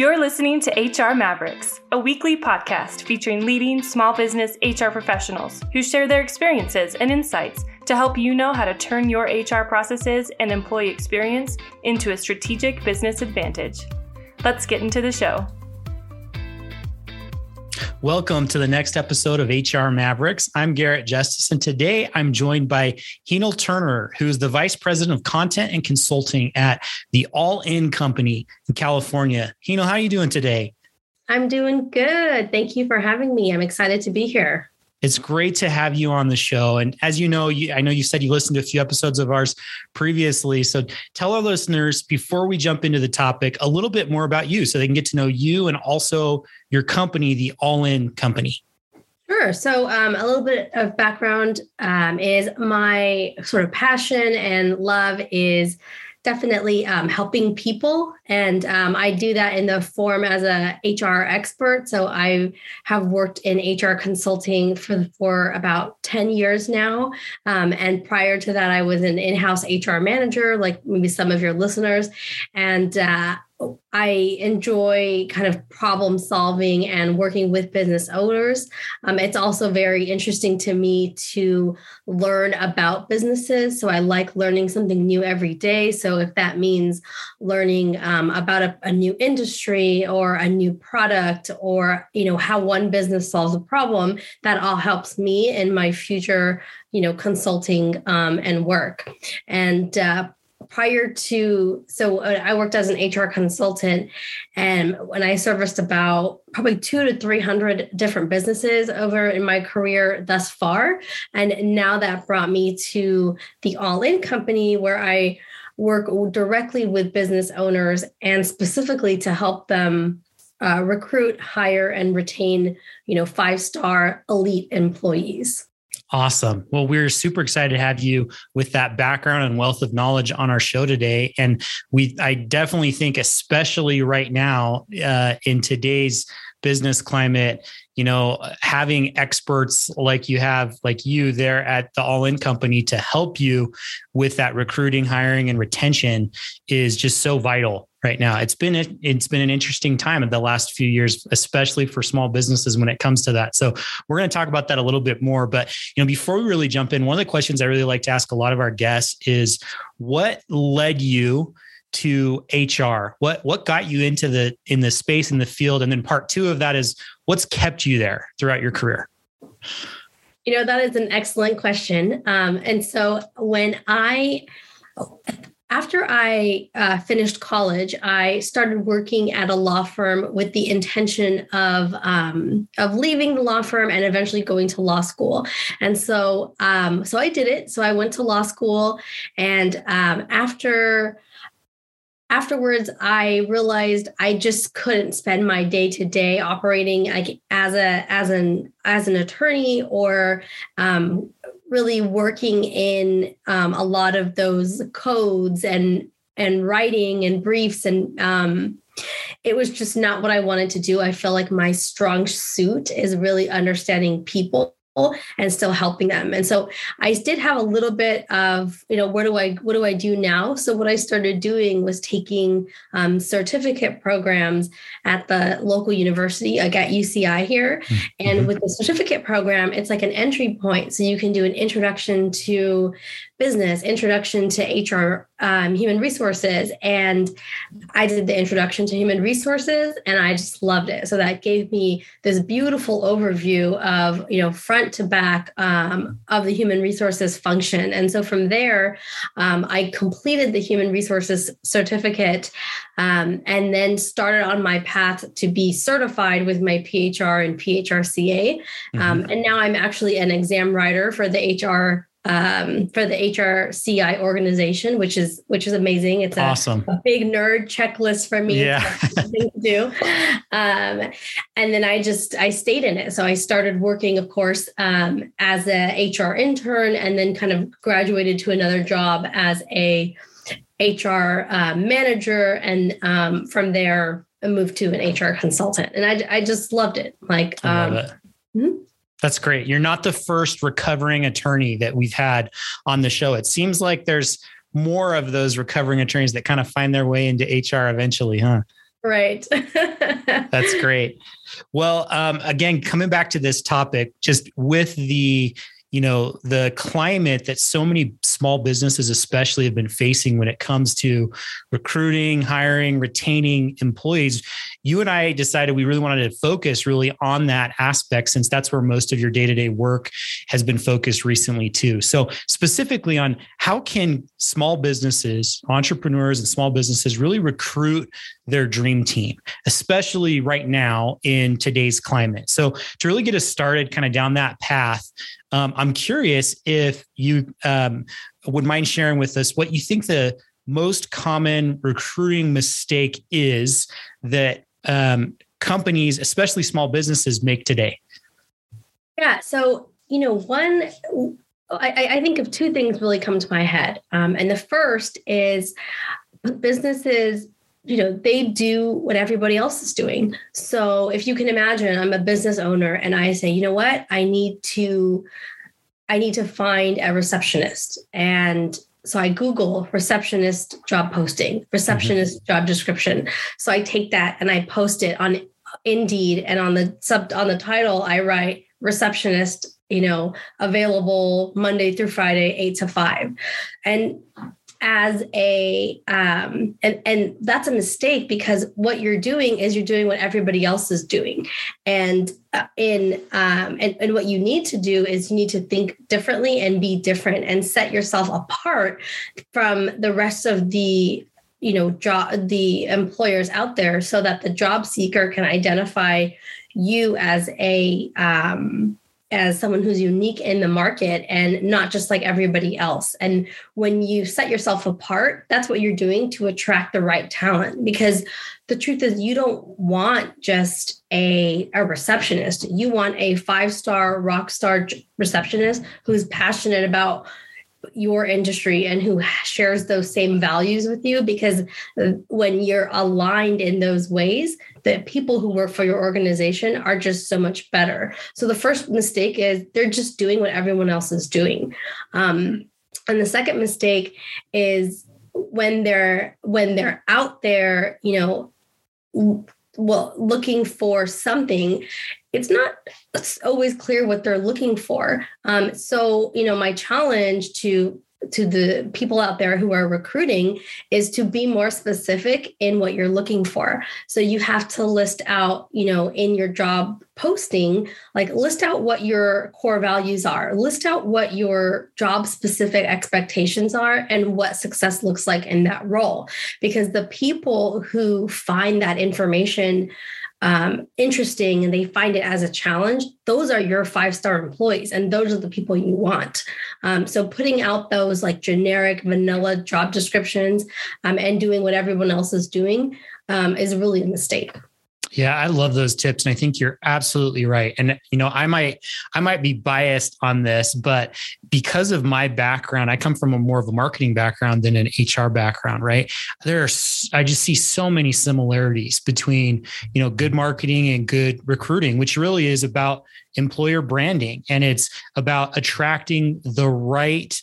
You're listening to HR Mavericks, a weekly podcast featuring leading small business HR professionals who share their experiences and insights to help you know how to turn your HR processes and employee experience into a strategic business advantage. Let's get into the show. Welcome to the next episode of HR Mavericks. I'm Garrett Justice, and today I'm joined by Heno Turner, who's the Vice President of Content and Consulting at The All In Company in California. Heno, how are you doing today? I'm doing good. Thank you for having me. I'm excited to be here. It's great to have you on the show. And as you know, I know you said you listened to a few episodes of ours previously. So tell our listeners, before we jump into the topic, a little bit more about you so they can get to know you and also your company, The All In Company. Sure. So a little bit of background is my sort of passion and love is definitely helping people. And I do that in the form as a HR expert. So I have worked in HR consulting for about 10 years now. And prior to that, I was an in-house HR manager, like maybe some of your listeners. And I enjoy kind of problem solving and working with business owners. It's also very interesting to me to learn about businesses. So I like learning something new every day. So if that means learning about a new industry or a new product or, you know, how one business solves a problem, that all helps me in my future, you know, consulting and work. And So I worked as an HR consultant, and when I serviced about probably 200 to 300 different businesses over in my career thus far. And now that brought me to the All In Company, where I work directly with business owners and specifically to help them recruit, hire, and retain, you know, 5-star elite employees. Awesome. Well, we're super excited to have you with that background and wealth of knowledge on our show today. And I definitely think, especially right now in today's business climate, you know, having experts like you there at the All In Company to help you with that recruiting, hiring, and retention is just so vital right now. It's been an interesting time in the last few years, especially for small businesses when it comes to that. So we're going to talk about that a little bit more. But, you know, before we really jump in, one of the questions I really like to ask a lot of our guests is, what led you to HR? What got you into the space, in the field? And then part two of that is, what's kept you there throughout your career? You know, that is an excellent question. And so after I finished college, I started working at a law firm with the intention of leaving the law firm and eventually going to law school. And so, so I did it. So I went to law school, and Afterwards, I realized I just couldn't spend my day-to-day operating like as an attorney or really working in a lot of those codes and writing and briefs, and it was just not what I wanted to do. I feel like my strong suit is really understanding people and still helping them. And so I did have a little bit of, you know, what do I do now? So what I started doing was taking certificate programs at the local university, like at UCI here. And with the certificate program, it's like an entry point. So you can do an introduction to business, introduction to HR, human resources. And I did the introduction to human resources, and I just loved it. So that gave me this beautiful overview of, you know, front to back of the human resources function. And so from there, I completed the human resources certificate and then started on my path to be certified with my PHR and PHRCA. And now I'm actually an exam writer for the HR for the HRCI organization, which is amazing. It's awesome. A big nerd checklist for me. Yeah. Thing to do. And then I stayed in it. So I started working, of course, as a HR intern, and then kind of graduated to another job as a HR manager. And from there, I moved to an HR consultant, and I just loved it. Like, I love it. That's great. You're not the first recovering attorney that we've had on the show. It seems like there's more of those recovering attorneys that kind of find their way into HR eventually, huh? Right. That's great. Well, again, coming back to this topic, just with the, you know, the climate that so many small businesses especially have been facing when it comes to recruiting, hiring, retaining employees, you and I decided we really wanted to focus really on that aspect, since that's where most of your day-to-day work has been focused recently too. So specifically on how can small businesses, entrepreneurs and small businesses really recruit their dream team, especially right now in today's climate. So to really get us started kind of down that path, I'm curious if you would mind sharing with us what you think the most common recruiting mistake is that companies, especially small businesses, make today. Yeah. So, you know, one, I think of two things really come to my head. And the first is businesses, you know, they do what everybody else is doing. So if you can imagine, I'm a business owner and I say, you know what, I need to find a receptionist. And so I Google receptionist job posting, receptionist job description. So I take that and I post it on Indeed, and on the title, I write receptionist, you know, available Monday through Friday, 8 to 5. And as a, and that's a mistake, because what you're doing is you're doing what everybody else is doing. And and what you need to do is you need to think differently and be different and set yourself apart from the rest of the, you know, the employers out there, so that the job seeker can identify you as a, as someone who's unique in the market and not just like everybody else. And when you set yourself apart, that's what you're doing to attract the right talent. Because the truth is, you don't want just a receptionist. You want a 5-star rock star receptionist who's passionate about your industry and who shares those same values with you. Because when you're aligned in those ways, the people who work for your organization are just so much better. So the first mistake is they're just doing what everyone else is doing. And the second mistake is when they're out there, you know, well, looking for something, it's always clear what they're looking for. So, you know, my challenge to the people out there who are recruiting is to be more specific in what you're looking for. So you have to list out, you know, in your job posting, like list out what your core values are, list out what your job specific expectations are, and what success looks like in that role. Because the people who find that information interesting and they find it as a challenge, those are your 5-star employees, and those are the people you want. So putting out those like generic vanilla job descriptions and doing what everyone else is doing is really a mistake. Yeah, I love those tips, and I think you're absolutely right. And you know, I might be biased on this, but because of my background, I come from more of a marketing background than an HR background, right? I just see so many similarities between, you know, good marketing and good recruiting, which really is about employer branding, and it's about attracting the right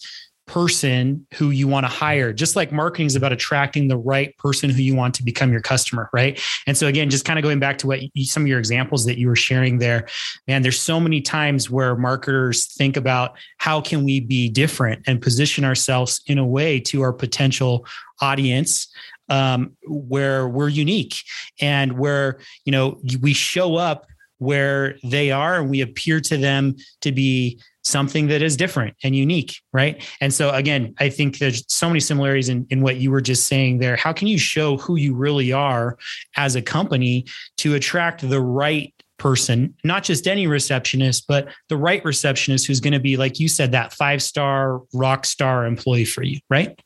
person who you want to hire, just like marketing is about attracting the right person who you want to become your customer. Right. And so again, just kind of going back to what some of your examples that you were sharing there, man, there's so many times where marketers think about how can we be different and position ourselves in a way to our potential audience, where we're unique and where, you know, we show up where they are and we appear to them to be something that is different and unique, right? And so again, I think there's so many similarities in what you were just saying there. How can you show who you really are as a company to attract the right person, not just any receptionist, but the right receptionist who's going to be, like you said, that 5-star rock star employee for you, right?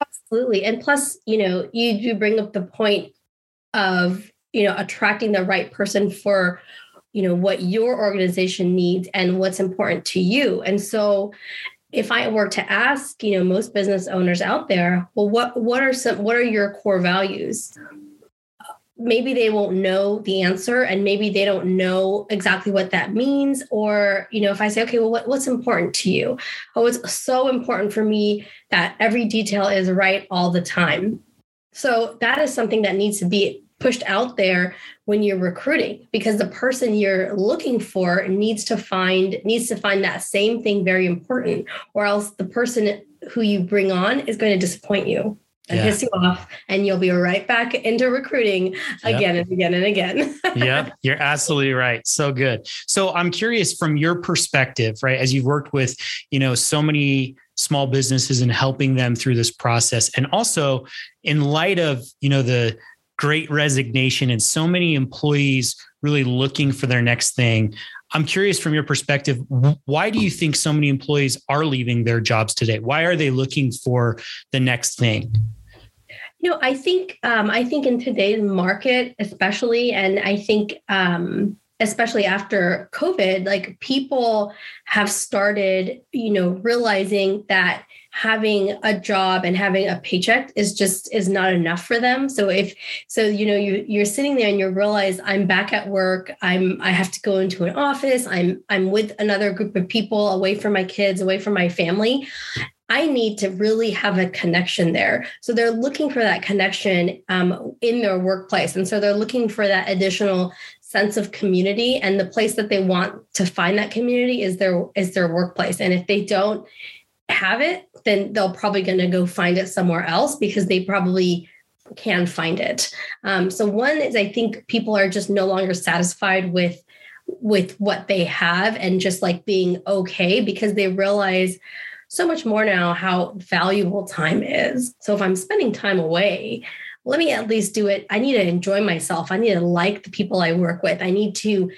Absolutely. And plus, you know, you do bring up the point of, you know, attracting the right person for, you know, what your organization needs and what's important to you. And so if I were to ask, you know, most business owners out there, well, what are your core values? Maybe they won't know the answer, and maybe they don't know exactly what that means. Or, you know, if I say, okay, well, what's important to you? Oh, it's so important for me that every detail is right all the time. So that is something that needs to be pushed out there when you're recruiting, because the person you're looking for needs to find that same thing very important, or else the person who you bring on is going to disappoint you and piss you off, and you'll be right back into recruiting again and again and again. Yeah, you're absolutely right. So good. So I'm curious from your perspective, right, as you've worked with, so many small businesses and helping them through this process, and also in light of, the Great Resignation and so many employees really looking for their next thing. I'm curious from your perspective, why do you think so many employees are leaving their jobs today? Why are they looking for the next thing? I think in today's market, especially, and I think, especially after COVID, like people have started, realizing that having a job and having a paycheck is not enough for them. So you're sitting there and you realize I'm back at work. I have to go into an office. I'm with another group of people, away from my kids, away from my family. I need to really have a connection there. So they're looking for that connection in their workplace. And so they're looking for that additional sense of community, and the place that they want to find that community is their workplace. And if they don't have it, then they'll probably going to go find it somewhere else because they probably can find it. So one is, I think people are just no longer satisfied with what they have and just like being okay, because they realize so much more now how valuable time is. So if I'm spending time away, let me at least do it. I need to enjoy myself. I need to like the people I work with. I need to,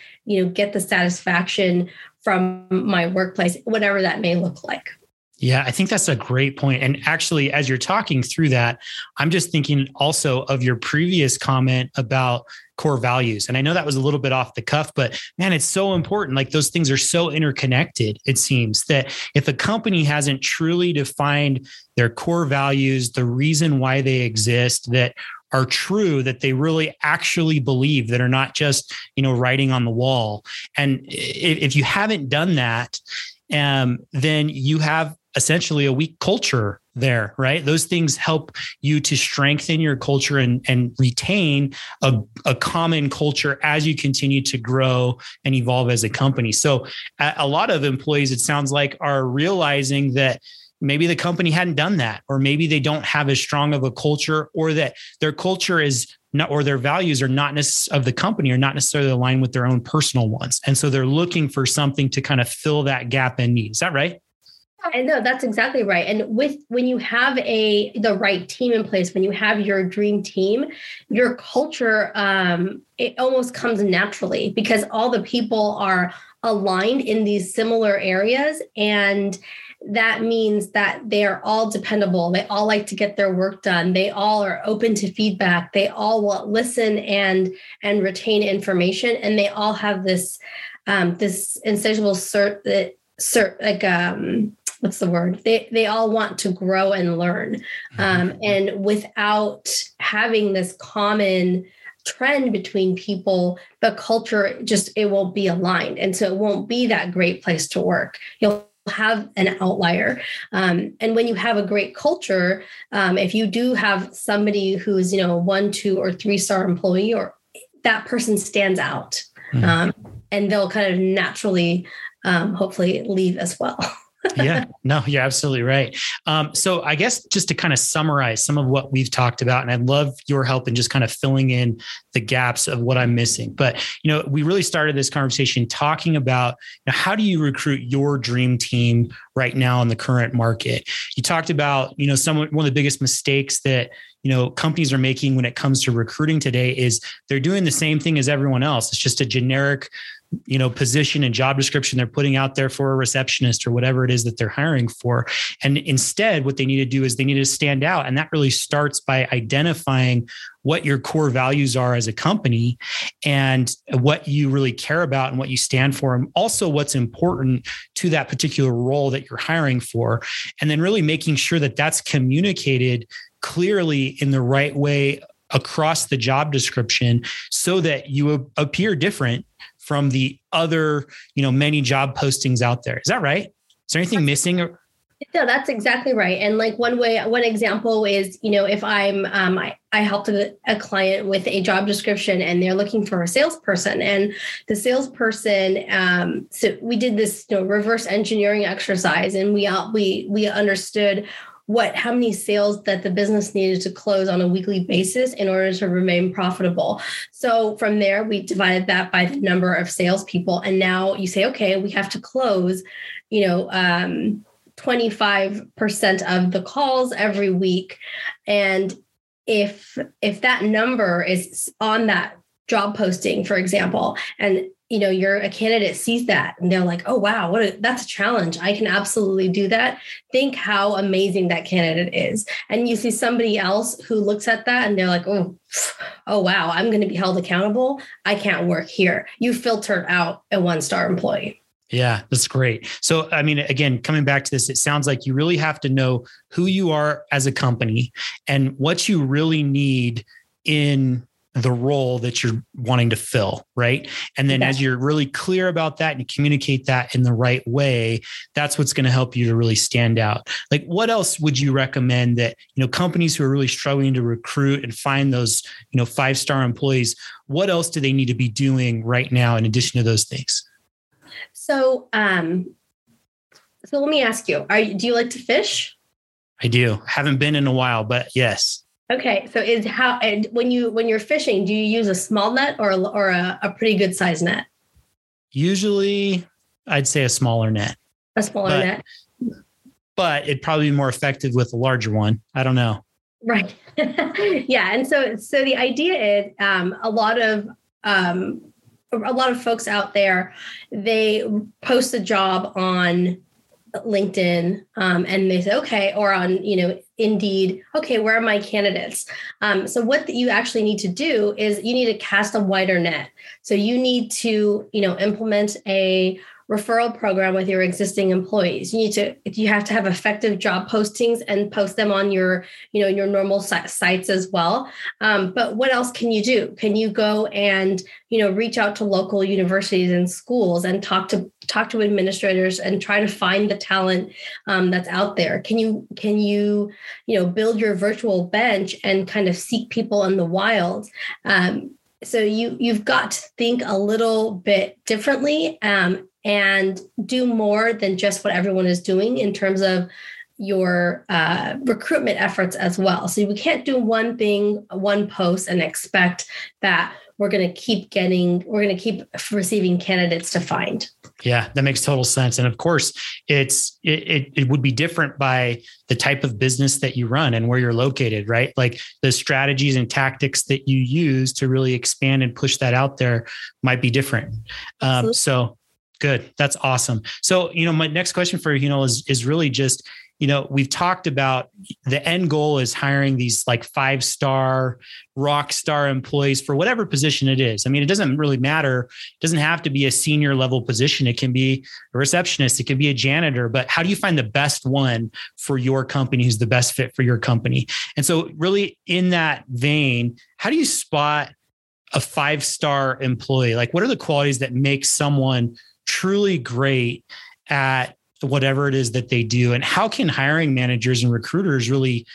get the satisfaction from my workplace, whatever that may look like. Yeah, I think that's a great point. And actually, as you're talking through that, I'm just thinking also of your previous comment about core values. And I know that was a little bit off the cuff, but man, it's so important. Like those things are so interconnected. It seems that if a company hasn't truly defined their core values, the reason why they exist, that are true, that they really actually believe, that are not just, writing on the wall. And if you haven't done that, then you have essentially a weak culture there, right? Those things help you to strengthen your culture and retain a common culture as you continue to grow and evolve as a company. So a lot of employees, it sounds like, are realizing that maybe the company hadn't done that, or maybe they don't have as strong of a culture, or that their culture is not, or their values are not of the company are not necessarily aligned with their own personal ones. And so they're looking for something to kind of fill that gap and need. Is that right? I know, that's exactly right. And when you have the right team in place, when you have your dream team, your culture, it almost comes naturally because all the people are aligned in these similar areas. And that means that they are all dependable. They all like to get their work done. They all are open to feedback. They all will listen and retain information. And they all have this, this insatiable what's the word? They all want to grow and learn. And without having this common trend between people, the culture it won't be aligned. And so it won't be that great place to work. You'll have an outlier. And when you have a great culture, if you do have somebody who's, 1, 2, or 3-star employee, or that person stands out, and they'll kind of naturally, hopefully leave as well. Yeah, no, you're absolutely right. So I guess just to kind of summarize some of what we've talked about, and I'd love your help in just kind of filling in the gaps of what I'm missing. But, we really started this conversation talking about how do you recruit your dream team right now in the current market? You talked about, one of the biggest mistakes that, companies are making when it comes to recruiting today is they're doing the same thing as everyone else. It's just a generic position and job description they're putting out there for a receptionist or whatever it is that they're hiring for. And instead, what they need to do is they need to stand out. And that really starts by identifying what your core values are as a company and what you really care about and what you stand for, and also what's important to that particular role that you're hiring for. And then really making sure that that's communicated clearly in the right way across the job description so that you appear different from the other, many job postings out there. Is that right? Is there anything missing? No, that's exactly right. And like one example is, you know, if I'm, I helped a client with a job description and they're looking for a salesperson, and the salesperson, so we did this, you know, reverse engineering exercise, and we understood how many sales that the business needed to close on a weekly basis in order to remain profitable. So from there, we divided that by the number of salespeople. And now you say, okay, we have to close, you know, 25% of the calls every week. And if that number is on that job posting, for example, and you know, a candidate sees that and they're like, oh, wow, that's a challenge. I can absolutely do that. Think how amazing that candidate is. And you see somebody else who looks at that and they're like, oh, wow, I'm going to be held accountable. I can't work here. You filtered out a one-star employee. Yeah, that's great. So, I mean, again, coming back to this, it sounds like you really have to know who you are as a company and what you really need in the role that you're wanting to fill, right? And then as you're really clear about that and you communicate that in the right way, that's what's going to help you to really stand out. Like, what else would you recommend that, you know, companies who are really struggling to recruit and find those, you know, 5-star employees, what else do they need to be doing right now in addition to those things? So, so let me ask you, do you like to fish? I do. Haven't been in a while, but yes. Okay. So when you're fishing, do you use a small net or a pretty good size net? Usually I'd say a smaller net. But it'd probably be more effective with a larger one. I don't know. Right. Yeah. And so the idea is, a lot of folks out there, they post a job on LinkedIn, and they say, okay, or on, you know, Indeed, okay, where are my candidates? So what you actually need to do is you need to cast a wider net. So you need to, you know, implement a referral program with your existing employees. You have to have effective job postings and post them on your, you know, your normal sites as well. But what else can you do? Can you go and, you know, reach out to local universities and schools and talk to administrators and try to find the talent that's out there? Can you build your virtual bench and kind of seek people in the wild? So you've got to think a little bit differently, and do more than just what everyone is doing in terms of your recruitment efforts as well. So we can't do one thing, one post, and expect that we're going to keep receiving candidates to find. Yeah, that makes total sense. And of course, it would be different by the type of business that you run and where you're located, right? Like the strategies and tactics that you use to really expand and push that out there might be different. So good. That's awesome. So, you know, my next question for you, Heno, is really just, you know, we've talked about the end goal is hiring these like 5-star rock star employees for whatever position it is. I mean, it doesn't really matter. It doesn't have to be a senior level position. It can be a receptionist. It can be a janitor. But how do you find the best one for your company who's the best fit for your company? And so really in that vein, how do you spot a 5-star employee? Like, what are the qualities that make someone truly great at whatever it is that they do? And how can hiring managers and recruiters really,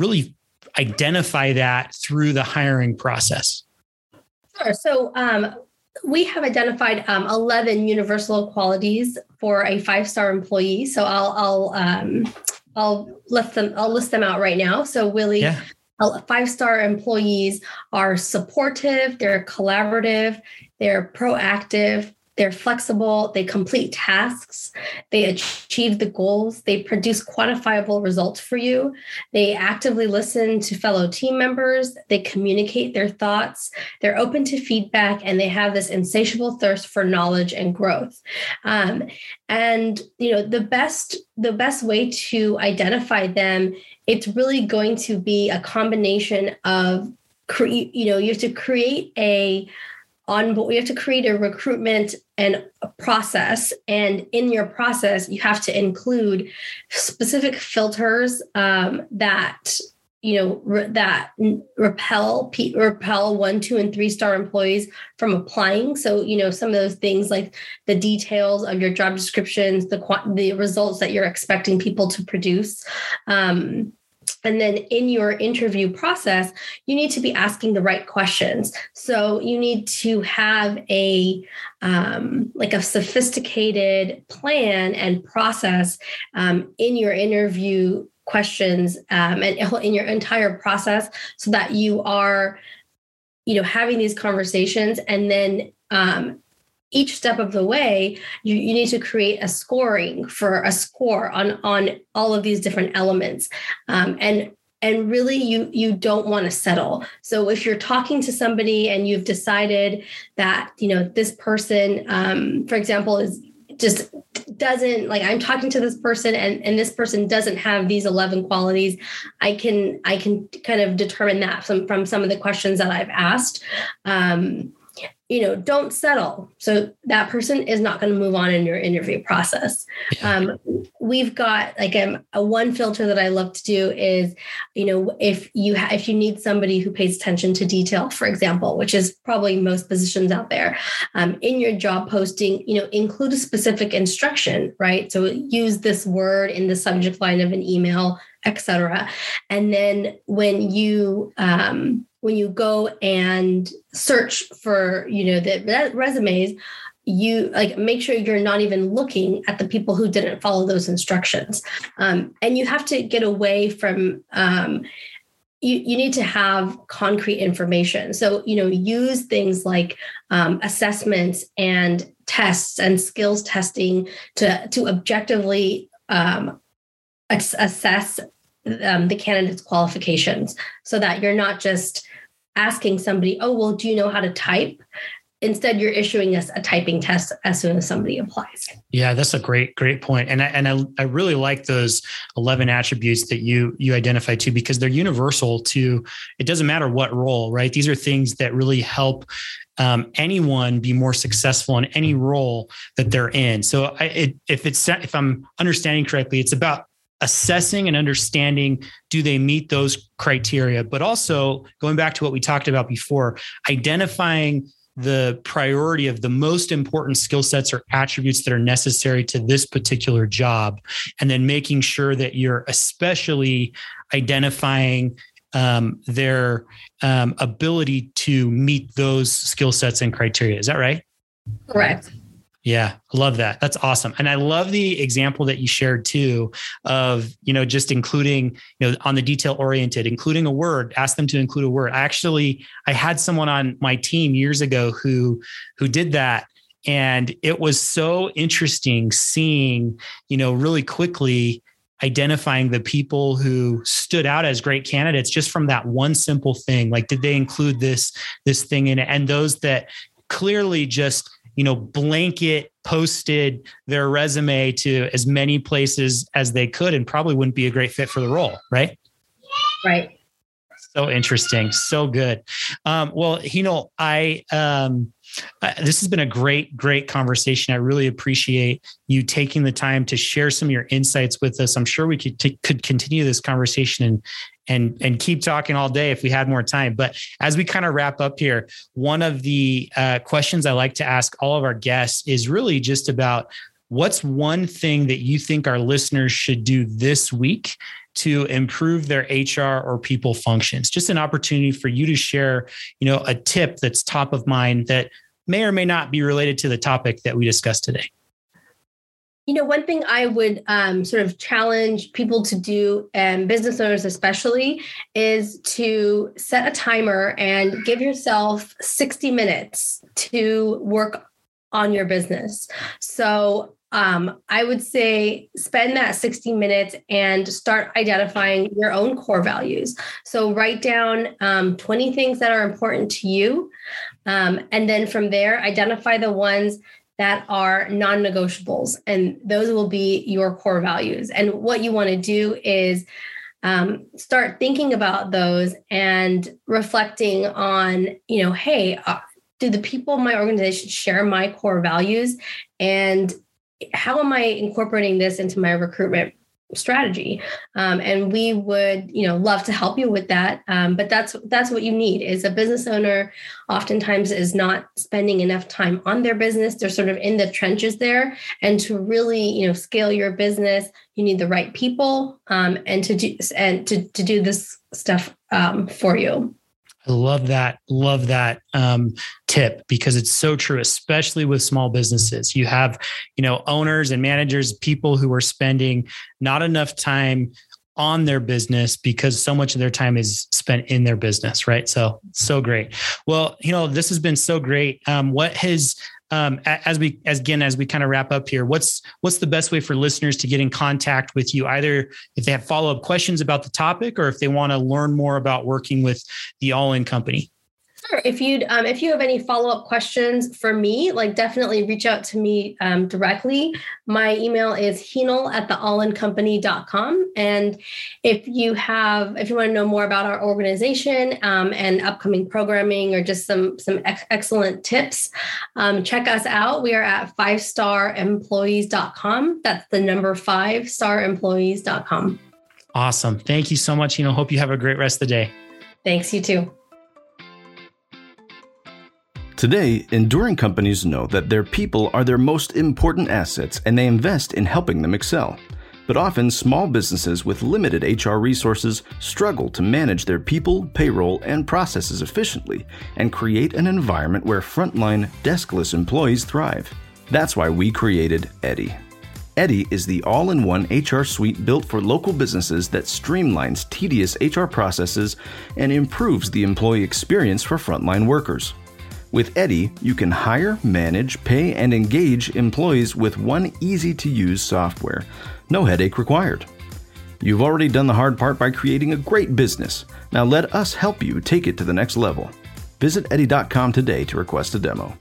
really identify that through the hiring process? Sure. So we have identified 11 universal qualities for a 5-star employee. So I'll list them out right now. So Willie, yeah. 5-star employees are supportive, they're collaborative, they're proactive, they're flexible, they complete tasks, they achieve the goals, they produce quantifiable results for you, they actively listen to fellow team members, they communicate their thoughts, they're open to feedback, and they have this insatiable thirst for knowledge and growth. And, you know, the best way to identify them, it's really going to be a combination of, you have to create a recruitment and a process. And in your process, you have to include specific filters that that repel 1, 2, and 3-star employees from applying. So, some of those things like the details of your job descriptions, the results that you're expecting people to produce. And then in your interview process, you need to be asking the right questions. So you need to have a sophisticated plan and process in your interview questions and in your entire process, so that you are, having these conversations. And then each step of the way, you need to create a score on all of these different elements. And really, you don't want to settle. So if you're talking to somebody and you've decided that, this person, for example, I'm talking to this person and this person doesn't have these 11 qualities. I can kind of determine that from some of the questions that I've asked. Don't settle. So that person is not going to move on in your interview process. We've got one filter that I love to do is, if you need somebody who pays attention to detail, for example, which is probably most positions out there, in your job posting, include a specific instruction, right? So use this word in the subject line of an email, etc. And then when you go and search for, the resumes, you make sure you're not even looking at the people who didn't follow those instructions. And you have to get away from, you need to have concrete information. So, use things like assessments and tests and skills testing to objectively assess the candidate's qualifications, so that you're not just asking somebody, oh, well, do you know how to type? Instead, you're issuing us a typing test as soon as somebody applies. Yeah, that's a great point. And I really like those 11 attributes that you identify too, because they're universal to, it doesn't matter what role, right? These are things that really help anyone be more successful in any role that they're in. So if I'm understanding correctly, it's about assessing and understanding, do they meet those criteria? But also going back to what we talked about before, identifying the priority of the most important skill sets or attributes that are necessary to this particular job. And then making sure that you're especially identifying their ability to meet those skill sets and criteria. Is that right? Correct. Yeah, I love that. That's awesome. And I love the example that you shared too of, just including, on the detail oriented, including a word, ask them to include a word. I had someone on my team years ago who did that. And it was so interesting seeing, really quickly identifying the people who stood out as great candidates just from that one simple thing. Like, did they include this thing in it? And those that clearly just, blanket posted their resume to as many places as they could and probably wouldn't be a great fit for the role. Right. Right. So interesting. So good. Well, this has been a great conversation. I really appreciate you taking the time to share some of your insights with us. I'm sure we could continue this conversation and keep talking all day if we had more time. But as we kind of wrap up here, one of the questions I like to ask all of our guests is really just about, what's one thing that you think our listeners should do this week to improve their HR or people functions? Just an opportunity for you to share, a tip that's top of mind that may or may not be related to the topic that we discussed today. One thing I would sort of challenge people to do, and business owners especially, is to set a timer and give yourself 60 minutes to work on your business. So I would say spend that 60 minutes and start identifying your own core values. So write down 20 things that are important to you. And then from there, identify the ones that are non-negotiables. And those will be your core values. And what you want to do is start thinking about those and reflecting on, hey, do the people in my organization share my core values? And how am I incorporating this into my recruitment strategy. And we would, love to help you with that. But that's what you need, is a business owner oftentimes is not spending enough time on their business. They're sort of in the trenches there. And to really, scale your business, you need the right people, and to do this stuff, for you. I love that. Love that tip, because it's so true, especially with small businesses. You have, owners and managers, people who are spending not enough time on their business because so much of their time is spent in their business, right? So great. Well, this has been so great. What has as we kind of wrap up here, what's the best way for listeners to get in contact with you, either if they have follow-up questions about the topic or if they want to learn more about working with the All In Company? Sure. If you have any follow-up questions for me, definitely reach out to me directly. My email is henol@theallincompany.com. And if you want to know more about our organization and upcoming programming or just some excellent tips, check us out. We are at 5staremployees.com. That's the number 5staremployees.com. Awesome. Thank you so much. Hope you have a great rest of the day. Thanks. You too. Today, enduring companies know that their people are their most important assets, and they invest in helping them excel. But often, small businesses with limited HR resources struggle to manage their people, payroll, and processes efficiently and create an environment where frontline, deskless employees thrive. That's why we created Eddy. Eddy is the all-in-one HR suite built for local businesses that streamlines tedious HR processes and improves the employee experience for frontline workers. With Eddy, you can hire, manage, pay, and engage employees with one easy-to-use software. No headache required. You've already done the hard part by creating a great business. Now let us help you take it to the next level. Visit eddy.com today to request a demo.